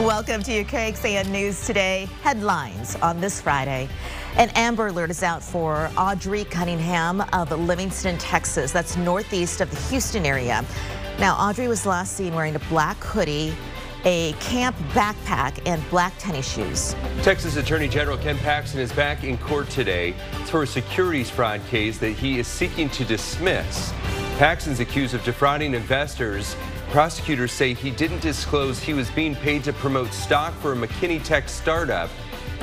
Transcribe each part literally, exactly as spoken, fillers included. Welcome to your K X A N News Today. Headlines on this Friday. An Amber Alert is out for Audrey Cunningham of Livingston, Texas. That's northeast of the Houston area. Now, Audrey was last seen wearing a black hoodie, a camp backpack, and black tennis shoes. Texas Attorney General Ken Paxton is back in court today. It's for a securities fraud case that he is seeking to dismiss. Paxton's accused of defrauding investors. Prosecutors say he didn't disclose he was being paid to promote stock for a McKinney tech startup.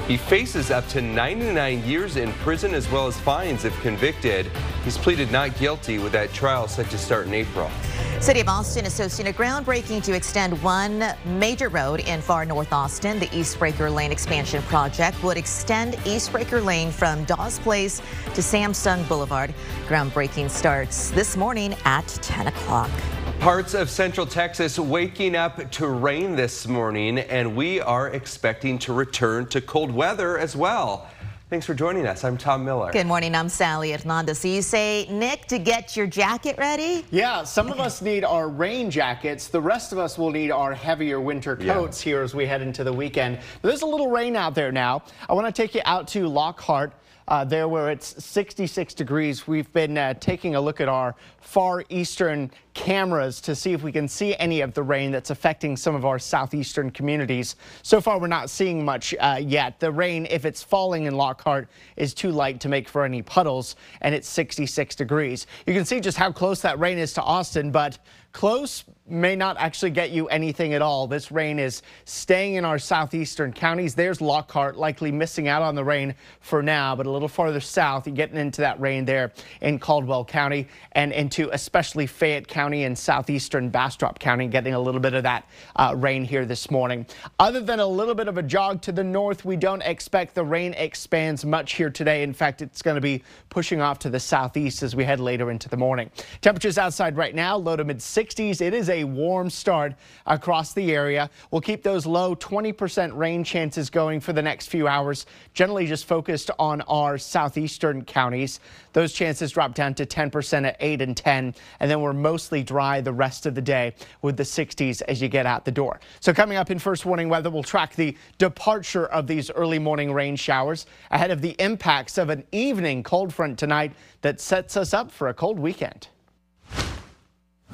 He faces up to ninety-nine years in prison as well as fines if convicted. He's pleaded not guilty with that trial set to start in April. City of Austin is hosting a groundbreaking to extend one major road in far north Austin. The East Breaker Lane expansion project would extend East Breaker Lane from Dawes Place to Samsung Boulevard. Groundbreaking starts this morning at ten o'clock. Parts of Central Texas waking up to rain this morning, and we are expecting to return to cold weather as well. Thanks for joining us. I'm Tom Miller. Good morning. I'm Sally Hernandez. So you say, Nick, to get your jacket ready? Yeah, some of us need our rain jackets. The rest of us will need our heavier winter coats yeah. here as we head into the weekend. But there's a little rain out there now. I want to take you out to Lockhart. Uh, there where it's sixty-six degrees. We've been uh, taking a look at our far eastern cameras to see if we can see any of the rain that's affecting some of our southeastern communities. So far, we're not seeing much uh, yet. The rain, if it's falling in Lockhart, is too light to make for any puddles, and it's sixty-six degrees. You can see just how close that rain is to Austin, but close may not actually get you anything at all. This rain is staying in our southeastern counties. There's Lockhart likely missing out on the rain for now, but a little farther south, you're getting into that rain there in Caldwell County and into especially Fayette County and southeastern Bastrop County, getting a little bit of that uh, rain here this morning. Other than a little bit of a jog to the north, we don't expect the rain expands much here today. In fact, it's going to be pushing off to the southeast as we head later into the morning. Temperatures outside right now, low to mid sixties. It is a A warm start across the area. We'll keep those low twenty percent rain chances going for the next few hours, generally just focused on our southeastern counties. Those chances drop down to ten percent at eight and ten, and then we're mostly dry the rest of the day with the sixties as you get out the door. So coming up in first warning weather, we'll track the departure of these early morning rain showers ahead of the impacts of an evening cold front tonight that sets us up for a cold weekend.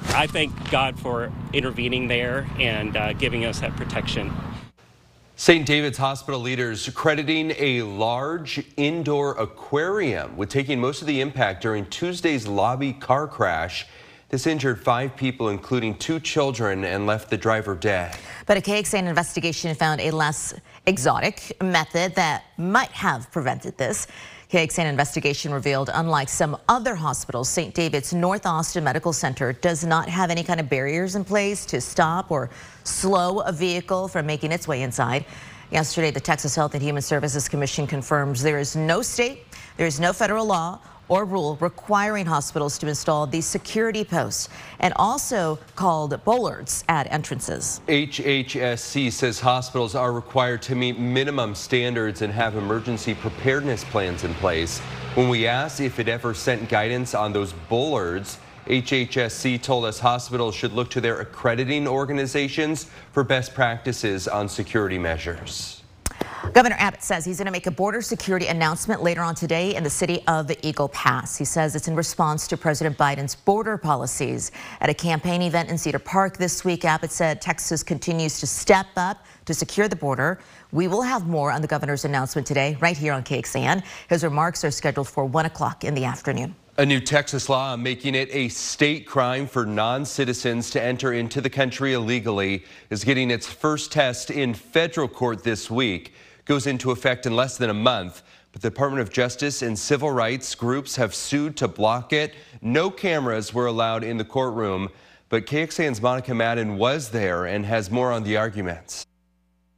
I thank God for intervening there and uh, giving us that protection. Saint David's Hospital leaders crediting a large indoor aquarium with taking most of the impact during Tuesday's lobby car crash. This injured five people, including two children, and left the driver dead. But a K X A N investigation found a less exotic method that might have prevented this. K X A N investigation revealed, unlike some other hospitals, Saint David's North Austin Medical Center does not have any kind of barriers in place to stop or slow a vehicle from making its way inside. Yesterday, the Texas Health and Human Services Commission confirms there is no state, there is no federal law or rule requiring hospitals to install these security posts and also called bollards at entrances. H H S C says hospitals are required to meet minimum standards and have emergency preparedness plans in place. When we asked if it ever sent guidance on those bollards, H H S C told us hospitals should look to their accrediting organizations for best practices on security measures. Governor Abbott says he's going to make a border security announcement later on today in the city of the Eagle Pass. He says it's in response to President Biden's border policies. At a campaign event in Cedar Park this week, Abbott said Texas continues to step up to secure the border. We will have more on the governor's announcement today right here on K X A N. His remarks are scheduled for one o'clock in the afternoon. A new Texas law making it a state crime for non-citizens to enter into the country illegally is getting its first test in federal court this week. Goes into effect in less than a month, but the Department of Justice and civil rights groups have sued to block it. No cameras were allowed in the courtroom, but K X A N's Monica Madden was there and has more on the arguments.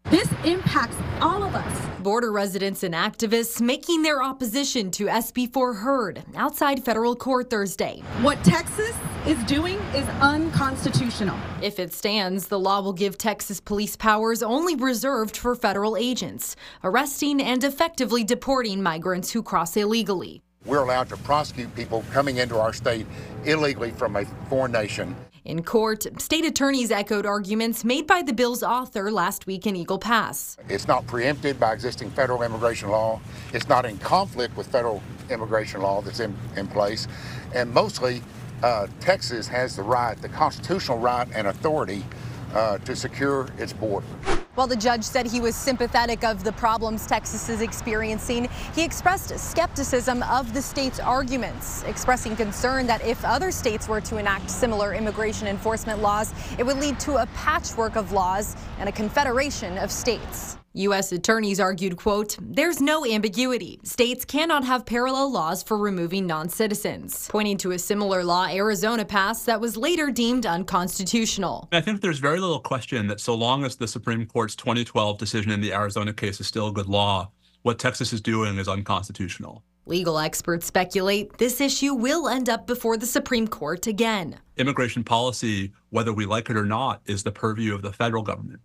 This impacts all of us. Border residents and activists making their opposition to S B four heard outside federal court Thursday. What Texas is doing is unconstitutional. If it stands, the law will give Texas police powers only reserved for federal agents, arresting and effectively deporting migrants who cross illegally. We're allowed to prosecute people coming into our state illegally from a foreign nation. In court, state attorneys echoed arguments made by the bill's author last week in Eagle Pass. It's not preempted by existing federal immigration law. It's not in conflict with federal immigration law that's in, in place. And mostly, uh, Texas has the right, the constitutional right and authority uh, to secure its border. While the judge said he was sympathetic of the problems Texas is experiencing, he expressed skepticism of the state's arguments, expressing concern that if other states were to enact similar immigration enforcement laws, it would lead to a patchwork of laws and a confederation of states. U S attorneys argued, quote, "There's no ambiguity. States cannot have parallel laws for removing non-citizens," pointing to a similar law Arizona passed that was later deemed unconstitutional. I think there's very little question that so long as the Supreme Court's twenty twelve decision in the Arizona case is still good law, what Texas is doing is unconstitutional. Legal experts speculate this issue will end up before the Supreme Court again. Immigration policy, whether we like it or not, is the purview of the federal government.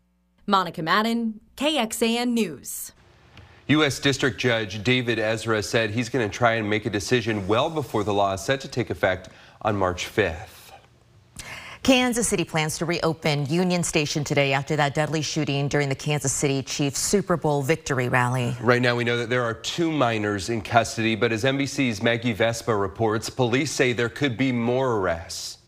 Monica Madden, K X A N News. U S District Judge David Ezra said he's going to try and make a decision well before the law is set to take effect on March fifth. Kansas City plans to reopen Union Station today after that deadly shooting during the Kansas City Chiefs Super Bowl victory rally. Right now we know that there are two minors in custody, but as N B C's Maggie Vespa reports, police say there could be more arrests.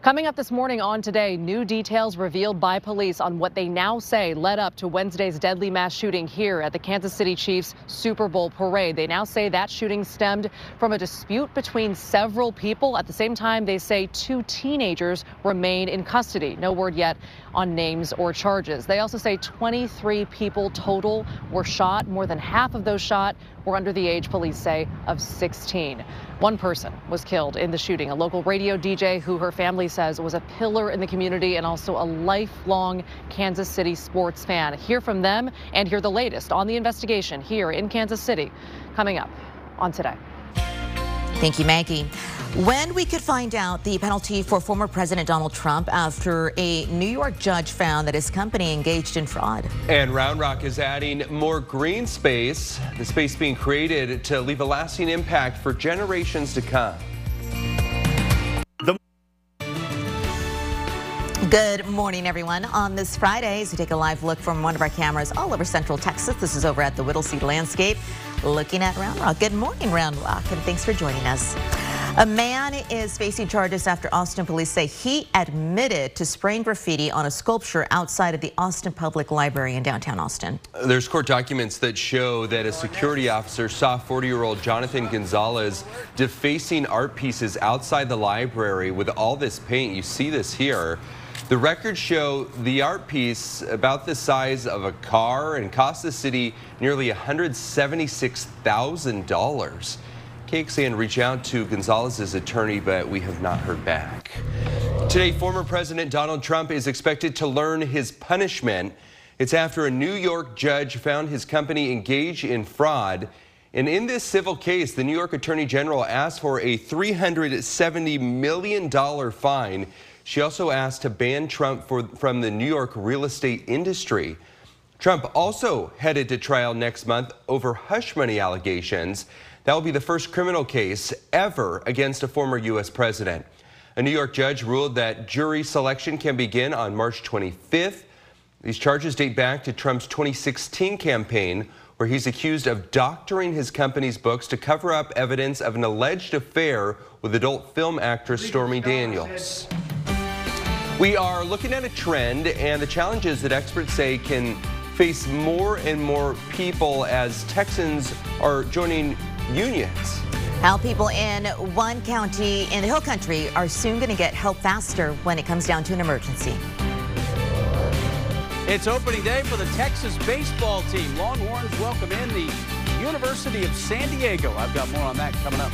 Coming up this morning on Today, new details revealed by police on what they now say led up to Wednesday's deadly mass shooting here at the Kansas City Chiefs Super Bowl parade. They now say that shooting stemmed from a dispute between several people. At the same time, they say two teenagers remain in custody. No word yet on names or charges. They also say twenty-three people total were shot. More than half of those shot were under the age, police say, of sixteen. One person was killed in the shooting, a local radio D J who her family says was a pillar in the community and also a lifelong Kansas City sports fan. Hear from them and hear the latest on the investigation here in Kansas City coming up on Today. Thank you, Maggie. When we could find out the penalty for former President Donald Trump after a New York judge found that his company engaged in fraud. And Round Rock is adding more green space, the space being created to leave a lasting impact for generations to come. Good morning, everyone. On this Friday, as we take a live look from one of our cameras all over Central Texas, this is over at the Whittlesey Landscape, looking at Round Rock. Good morning, Round Rock, and thanks for joining us. A man is facing charges after Austin police say he admitted to spraying graffiti on a sculpture outside of the Austin Public Library in downtown Austin. There's court documents that show that a security officer saw forty-year-old Jonathan Gonzalez defacing art pieces outside the library with all this paint. You see this here. The records show the art piece about the size of a car and cost the city nearly one hundred seventy-six thousand dollars. K X A N reached out to Gonzalez's attorney, but we have not heard back. Today, former President Donald Trump is expected to learn his punishment. It's after a New York judge found his company engaged in fraud. And in this civil case, the New York Attorney General asked for a three hundred seventy million dollar fine. She also asked to ban Trump for, from the New York real estate industry. Trump also headed to trial next month over hush money allegations. That will be the first criminal case ever against a former U S president. A New York judge ruled that jury selection can begin on March twenty-fifth. These charges date back to Trump's twenty sixteen campaign, where he's accused of doctoring his company's books to cover up evidence of an alleged affair with adult film actress Stormy Daniels. We are looking at a trend and the challenges that experts say can face more and more people as Texans are joining unions. How people in one county in the Hill Country are soon going to get help faster when it comes down to an emergency. It's opening day for the Texas baseball team. Longhorns welcome in the University of San Diego. I've got more on that coming up.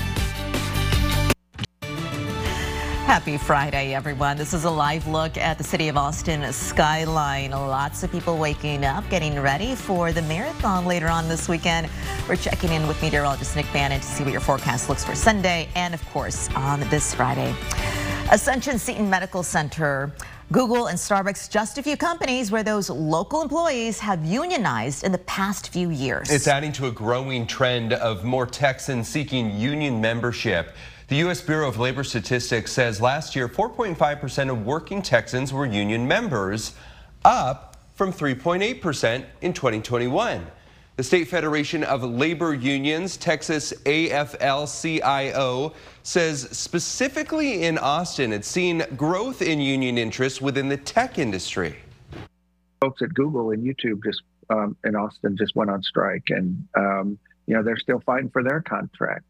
Happy Friday, everyone. This is a live look at the city of Austin skyline. Lots of people waking up, getting ready for the marathon later on this weekend. We're checking in with meteorologist Nick Bannon to see what your forecast looks for Sunday and, of course, on this Friday. Ascension Seton Medical Center, Google and Starbucks, just a few companies where those local employees have unionized in the past few years. It's adding to a growing trend of more Texans seeking union membership. The The U S Bureau of Labor Statistics says last year four point five percent of working Texans were union members, up from three point eight percent in twenty twenty-one. The State Federation of Labor Unions, Texas A F L C I O, says specifically in Austin, it's seen growth in union interest within the tech industry. Folks at Google and YouTube just um, in Austin just went on strike, and um, you know, they're still fighting for their contract.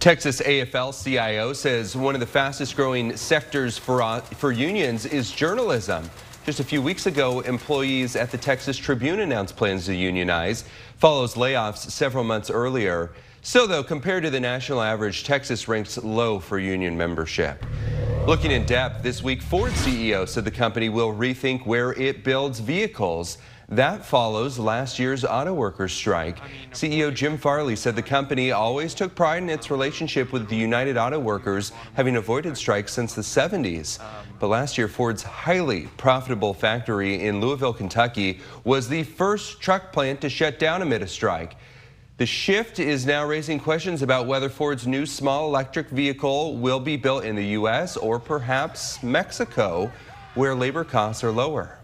Texas A F L C I O says one of the fastest growing sectors for, uh, for unions is journalism. Just a few weeks ago, employees at the Texas Tribune announced plans to unionize, follows layoffs several months earlier. Still, though, compared to the national average, Texas ranks low for union membership. Looking in depth, this week, Ford C E O said the company will rethink where it builds vehicles. That follows last year's auto workers' strike. C E O Jim Farley said the company always took pride in its relationship with the United Auto Workers, having avoided strikes since the seventies. But last year, Ford's highly profitable factory in Louisville, Kentucky, was the first truck plant to shut down amid a strike. The shift is now raising questions about whether Ford's new small electric vehicle will be built in the U S or perhaps Mexico, where labor costs are lower.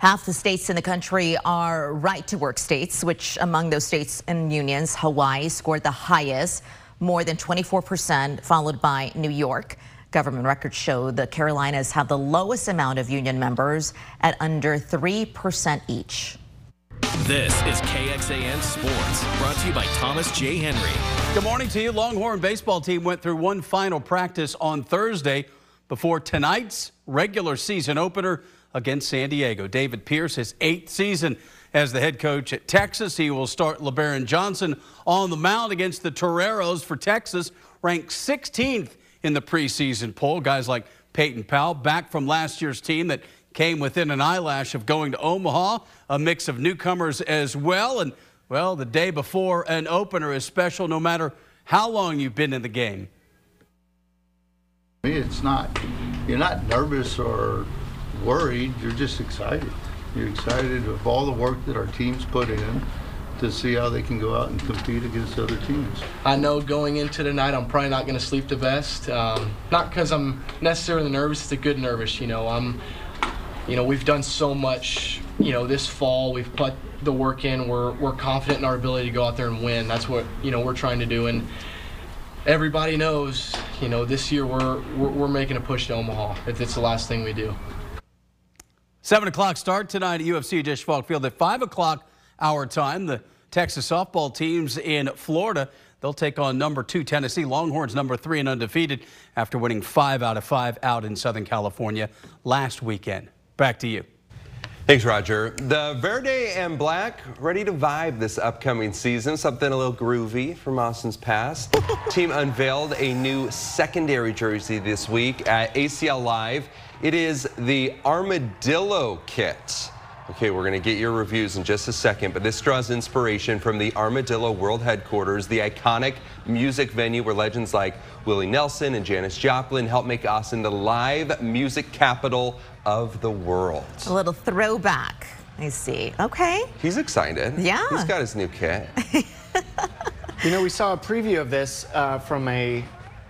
Half the states in the country are right-to-work states, which among those states and unions, Hawaii scored the highest, more than twenty-four percent, followed by New York. Government records show the Carolinas have the lowest amount of union members at under three percent each. This is K X A N Sports, brought to you by Thomas J. Henry. Good morning to you. Longhorn baseball team went through one final practice on Thursday before tonight's regular season opener against San Diego. David Pierce, his eighth season as the head coach at Texas. He will start LeBaron Johnson on the mound against the Toreros for Texas, ranked sixteenth in the preseason poll. Guys like Peyton Powell, back from last year's team that came within an eyelash of going to Omaha, a mix of newcomers as well. And, well, the day before an opener is special no matter how long you've been in the game. It's not, you're not nervous or worried, you're just excited. You're excited of all the work that our teams put in to see how they can go out and compete against other teams. I know going into tonight, I'm probably not going to sleep the best. Um, not because I'm necessarily nervous, it's a good nervous. You know, I'm, you know, we've done so much. You know, this fall we've put the work in. We're we're confident in our ability to go out there and win. That's what, you know, we're trying to do. And everybody knows, you know, this year we're we're, we're making a push to Omaha. If it's the last thing we do. seven o'clock start tonight at U F C Dish Falk Field. At five o'clock our time, the Texas softball teams in Florida, they'll take on number two Tennessee. Longhorns number three and undefeated after winning five out of five out in Southern California last weekend. Back to you. Thanks, Roger. The Verde and Black ready to vibe this upcoming season. Something a little groovy from Austin's past. Team unveiled a new secondary jersey this week at A C L Live. It is the Armadillo Kit. Okay, we're going to get your reviews in just a second, but this draws inspiration from the Armadillo World Headquarters, the iconic music venue where legends like Willie Nelson and Janis Joplin helped make Austin the live music capital of the world. A little throwback, I see. Okay. He's excited. Yeah. He's got his new kit. You know, we saw a preview of this uh, from a...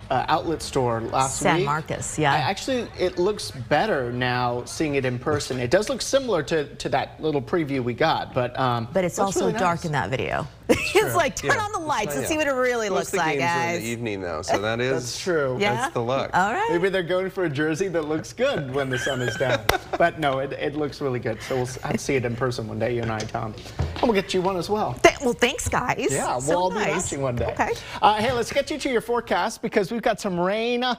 Uh, outlet store last San week. San Marcos, yeah. I, actually, it looks better now seeing it in person. It does look similar to, to that little preview we got, but um, but it's also really dark nice. In that video. It's like, turn yeah. on the lights and yeah. see what it really Most looks like, guys. Most of the games are in the evening, though, so that is that's true. Yeah? That's the look. All right. Maybe they're going for a jersey that looks good when the sun is down. But no, it, it looks really good, so we'll have to see it in person one day, you and I, Tom. And we'll get you one as well. Th well, thanks, guys. Yeah, so we'll all nice. Be watching one day. Okay. Uh, hey, let's get you to your forecast because we've got some rain uh,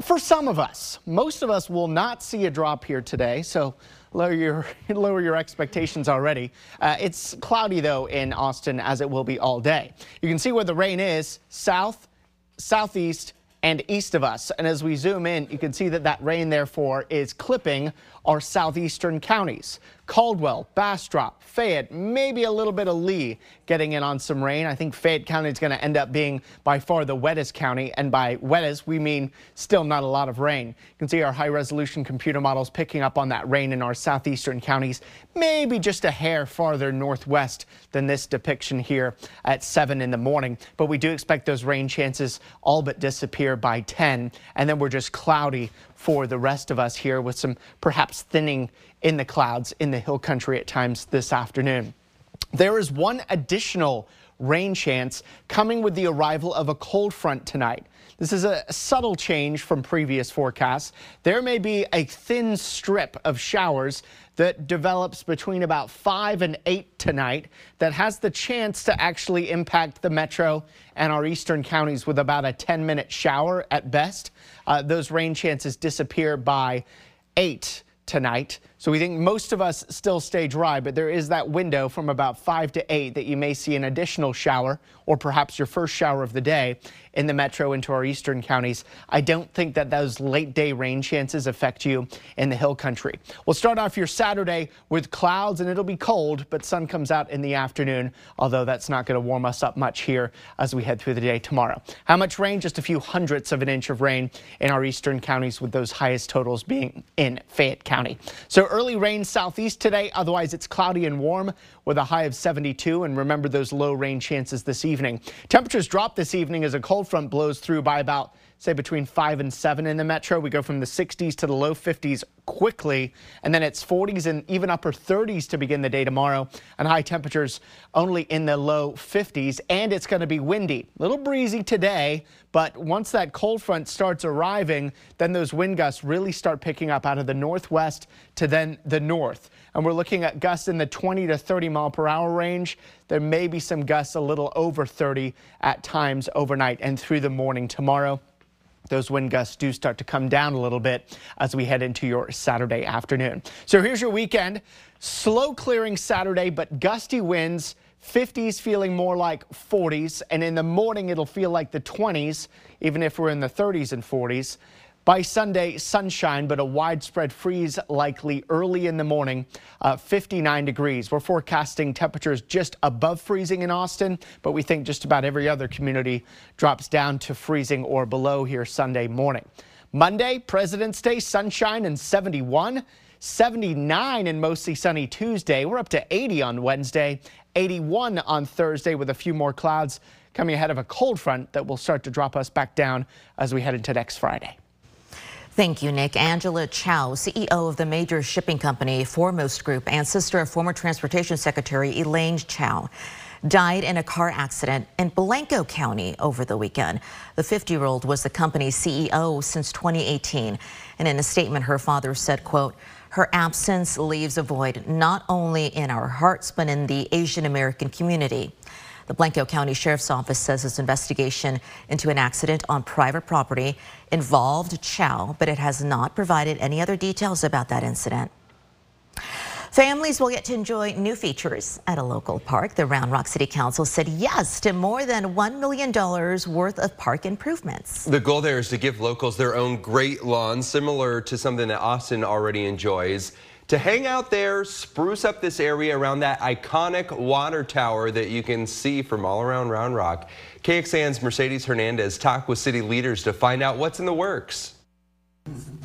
for some of us. Most of us will not see a drop here today, so lower your, lower your expectations already. Uh, it's cloudy, though, in Austin, as it will be all day. You can see where the rain is, south, southeast, and east of us. And as we zoom in, you can see that that rain, therefore, is clipping our southeastern counties. Caldwell, Bastrop, Fayette, maybe a little bit of Lee getting in on some rain. I think Fayette County is going to end up being by far the wettest county, and by wettest we mean still not a lot of rain. You can see our high-resolution computer models picking up on that rain in our southeastern counties, maybe just a hair farther northwest than this depiction here at seven in the morning. But we do expect those rain chances all but disappear by ten, and then we're just cloudy for the rest of us here, with some perhaps thinning in the clouds in the Hill Country at times this afternoon. There is one additional rain chance coming with the arrival of a cold front tonight. This is a subtle change from previous forecasts. There may be a thin strip of showers that develops between about five and eight tonight that has the chance to actually impact the metro and our eastern counties with about a ten minute shower at best. Uh, those rain chances disappear by eight tonight. So we think most of us still stay dry, but there is that window from about five to eight that you may see an additional shower, or perhaps your first shower of the day, in the metro into our eastern counties. I don't think that those late day rain chances affect you in the Hill Country. We'll start off your Saturday with clouds, and it'll be cold, but sun comes out in the afternoon, although that's not going to warm us up much here as we head through the day tomorrow. How much rain? Just a few hundredths of an inch of rain in our eastern counties, with those highest totals being in Fayette County. So early rain southeast today, otherwise it's cloudy and warm with a high of seventy-two, and remember those low rain chances this evening. Temperatures drop this evening as a cold front blows through by about, say, between five and seven in the metro. We go from the sixties to the low fifties quickly, and then it's forties and even upper thirties to begin the day tomorrow, and high temperatures only in the low fifties, and it's going to be windy. A little breezy today, but once that cold front starts arriving, then those wind gusts really start picking up out of the northwest to then the north. And we're looking at gusts in the twenty to thirty mile per hour range. There may be some gusts a little over thirty at times overnight and through the morning tomorrow. Those wind gusts do start to come down a little bit as we head into your Saturday afternoon. So here's your weekend. Slow clearing Saturday, but gusty winds, fifties feeling more like forties, and in the morning it'll feel like the twenties, even if we're in the thirties and forties. By Sunday, sunshine, but a widespread freeze likely early in the morning, uh, fifty-nine degrees. We're forecasting temperatures just above freezing in Austin, but we think just about every other community drops down to freezing or below here Sunday morning. Monday, President's Day, sunshine and seventy-one. seventy-nine and mostly sunny Tuesday. We're up to eighty on Wednesday, eighty-one on Thursday with a few more clouds coming ahead of a cold front that will start to drop us back down as we head into next Friday. Thank you, Nick. Angela Chow, C E O of the major shipping company Foremost Group and sister of former Transportation Secretary Elaine Chao, died in a car accident in Blanco County over the weekend. The fifty-year-old was the company's C E O since twenty eighteen, and in a statement, her father said, quote, "Her absence leaves a void not only in our hearts, but in the Asian American community." The Blanco County Sheriff's Office says its investigation into an accident on private property involved Chow, but it has not provided any other details about that incident. Families will get to enjoy new features at a local park. The Round Rock City Council said yes to more than one million dollars worth of park improvements. The goal there is to give locals their own great lawns, similar to something that Austin already enjoys, to hang out there, spruce up this area around that iconic water tower that you can see from all around Round Rock. K X A N's Mercedes Hernandez talked with city leaders to find out what's in the works.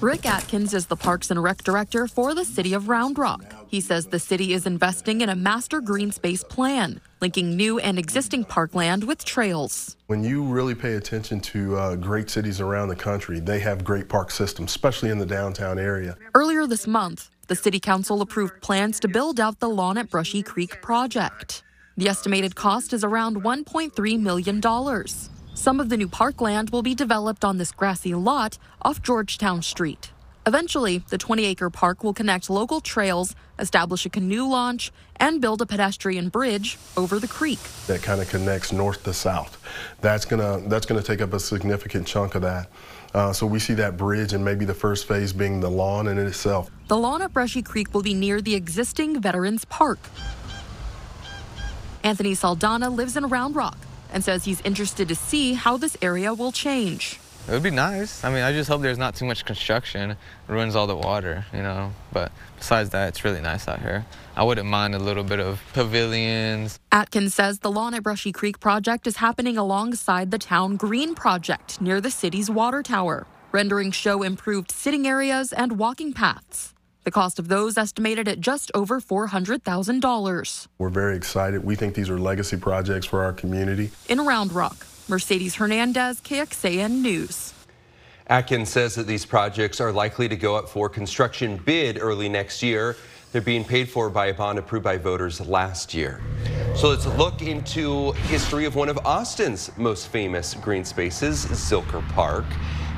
Rick Atkins is the Parks and Rec Director for the city of Round Rock. He says the city is investing in a master green space plan, linking new and existing parkland with trails. When you really pay attention to uh, great cities around the country, they have great park systems, especially in the downtown area. Earlier this month, the City Council approved plans to build out the Lawn at Brushy Creek project. The estimated cost is around one point three million dollars. Some of the new parkland will be developed on this grassy lot off Georgetown Street. Eventually, the twenty acre park will connect local trails, establish a canoe launch, and build a pedestrian bridge over the creek. That kind of connects north to south. That's gonna, that's gonna take up a significant chunk of that. Uh, so we see that bridge and maybe the first phase being the lawn in itself. The lawn at Brushy Creek will be near the existing Veterans Park. Anthony Saldana lives in Round Rock and says he's interested to see how this area will change. It would be nice. I mean, I just hope there's not too much construction. It ruins all the water, you know. But besides that, it's really nice out here. I wouldn't mind a little bit of pavilions. Atkins says the Lawn at Brushy Creek project is happening alongside the Town Green project near the city's water tower. Renderings show improved sitting areas and walking paths. The cost of those estimated at just over four hundred thousand dollars. We're very excited. We think these are legacy projects for our community. In Round Rock, Mercedes Hernandez, K X A N News. Atkins says that these projects are likely to go up for construction bid early next year. They're being paid for by a bond approved by voters last year. So let's look into history of one of Austin's most famous green spaces, Zilker Park.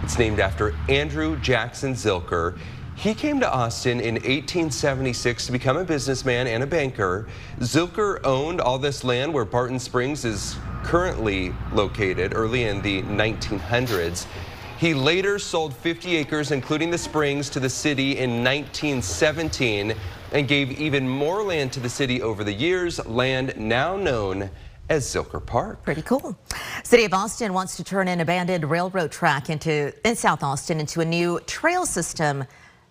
It's named after Andrew Jackson Zilker. He came to Austin in eighteen seventy-six to become a businessman and a banker. Zilker owned all this land where Barton Springs is currently located early in the nineteen hundreds. He later sold fifty acres, including the springs, to the city in nineteen seventeen and gave even more land to the city over the years, land now known as Zilker Park. Pretty cool. City of Austin wants to turn an abandoned railroad track into in South Austin into a new trail system.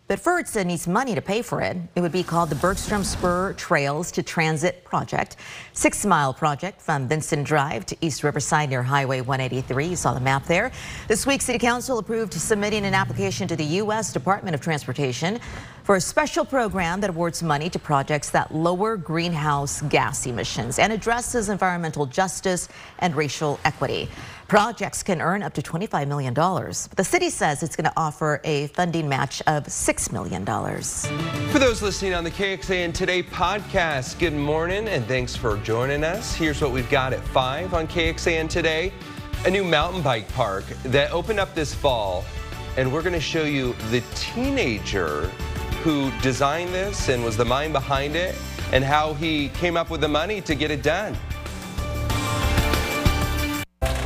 But first, it needs money to pay for it. It would be called the Bergstrom Spur Trails to Transit Project. Six-mile project from Vincent Drive to East Riverside near Highway one eighty-three. You saw the map there. This week, City Council approved submitting an application to the U S Department of Transportation for a special program that awards money to projects that lower greenhouse gas emissions and addresses environmental justice and racial equity. Projects can earn up to twenty-five million dollars. But the city says it's going to offer a funding match of six million dollars. For those listening on the K X A N Today podcast, good morning and thanks for joining us. Here's what we've got at five on K X A N Today. A new mountain bike park that opened up this fall. And we're going to show you the teenager who designed this and was the mind behind it and how he came up with the money to get it done.